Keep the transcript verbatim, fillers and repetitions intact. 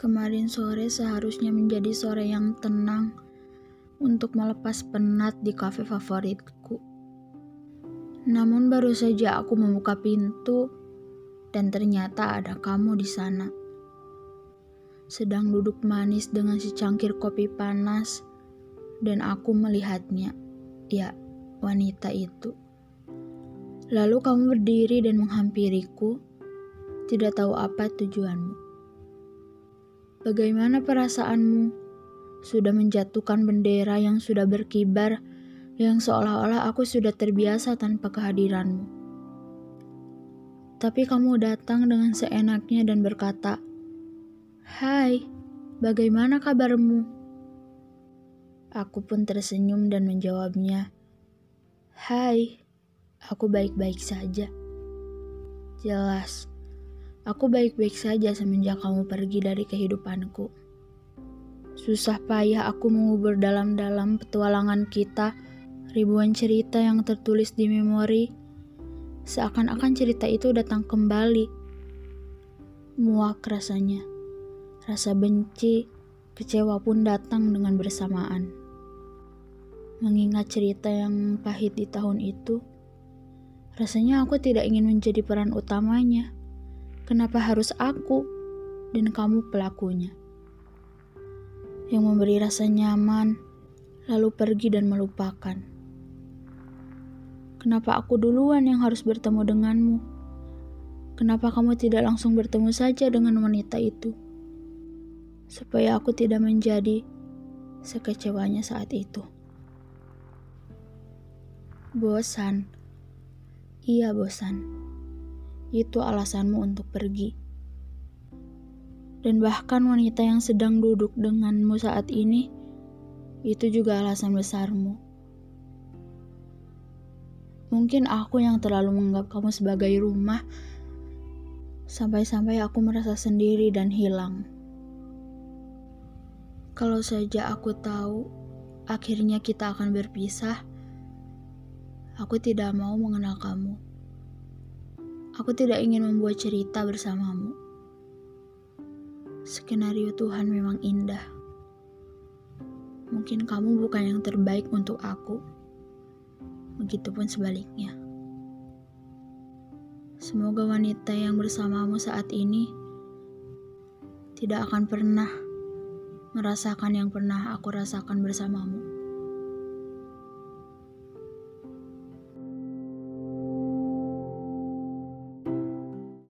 Kemarin sore seharusnya menjadi sore yang tenang untuk melepas penat di kafe favoritku. Namun baru saja aku membuka pintu dan ternyata ada kamu di sana. Sedang duduk manis dengan secangkir kopi panas dan aku melihatnya, ya wanita itu. Lalu kamu berdiri dan menghampiriku, tidak tahu apa tujuanmu. Bagaimana perasaanmu? Sudah menjatuhkan bendera yang sudah berkibar, yang seolah-olah aku sudah terbiasa tanpa kehadiranmu. Tapi kamu datang dengan seenaknya dan berkata, "Hai, bagaimana kabarmu?" Aku pun tersenyum dan menjawabnya, "Hai, aku baik-baik saja." Jelas. Aku baik-baik saja semenjak kamu pergi dari kehidupanku. Susah payah aku mengubur dalam-dalam petualangan kita ribuan cerita yang tertulis di memori. Seakan-akan cerita itu datang kembali. Muak rasanya. Rasa benci, kecewa pun datang dengan bersamaan. Mengingat cerita yang pahit di tahun itu, rasanya aku tidak ingin menjadi peran utamanya. Kenapa harus aku dan kamu pelakunya? Yang memberi rasa nyaman, lalu pergi dan melupakan. Kenapa aku duluan yang harus bertemu denganmu? Kenapa kamu tidak langsung bertemu saja dengan wanita itu? Supaya aku tidak menjadi sekecewanya saat itu. Bosan. Iya, bosan. Itu alasanmu untuk pergi. Dan bahkan wanita yang sedang duduk denganmu saat ini, itu juga alasan besarmu. Mungkin aku yang terlalu menganggap kamu sebagai rumah, sampai-sampai aku merasa sendiri dan hilang. Kalau saja aku tahu, akhirnya kita akan berpisah, aku tidak mau mengenal kamu. Aku tidak ingin membuat cerita bersamamu. Skenario Tuhan memang indah. Mungkin kamu bukan yang terbaik untuk aku. Begitupun sebaliknya. Semoga wanita yang bersamamu saat ini tidak akan pernah merasakan yang pernah aku rasakan bersamamu.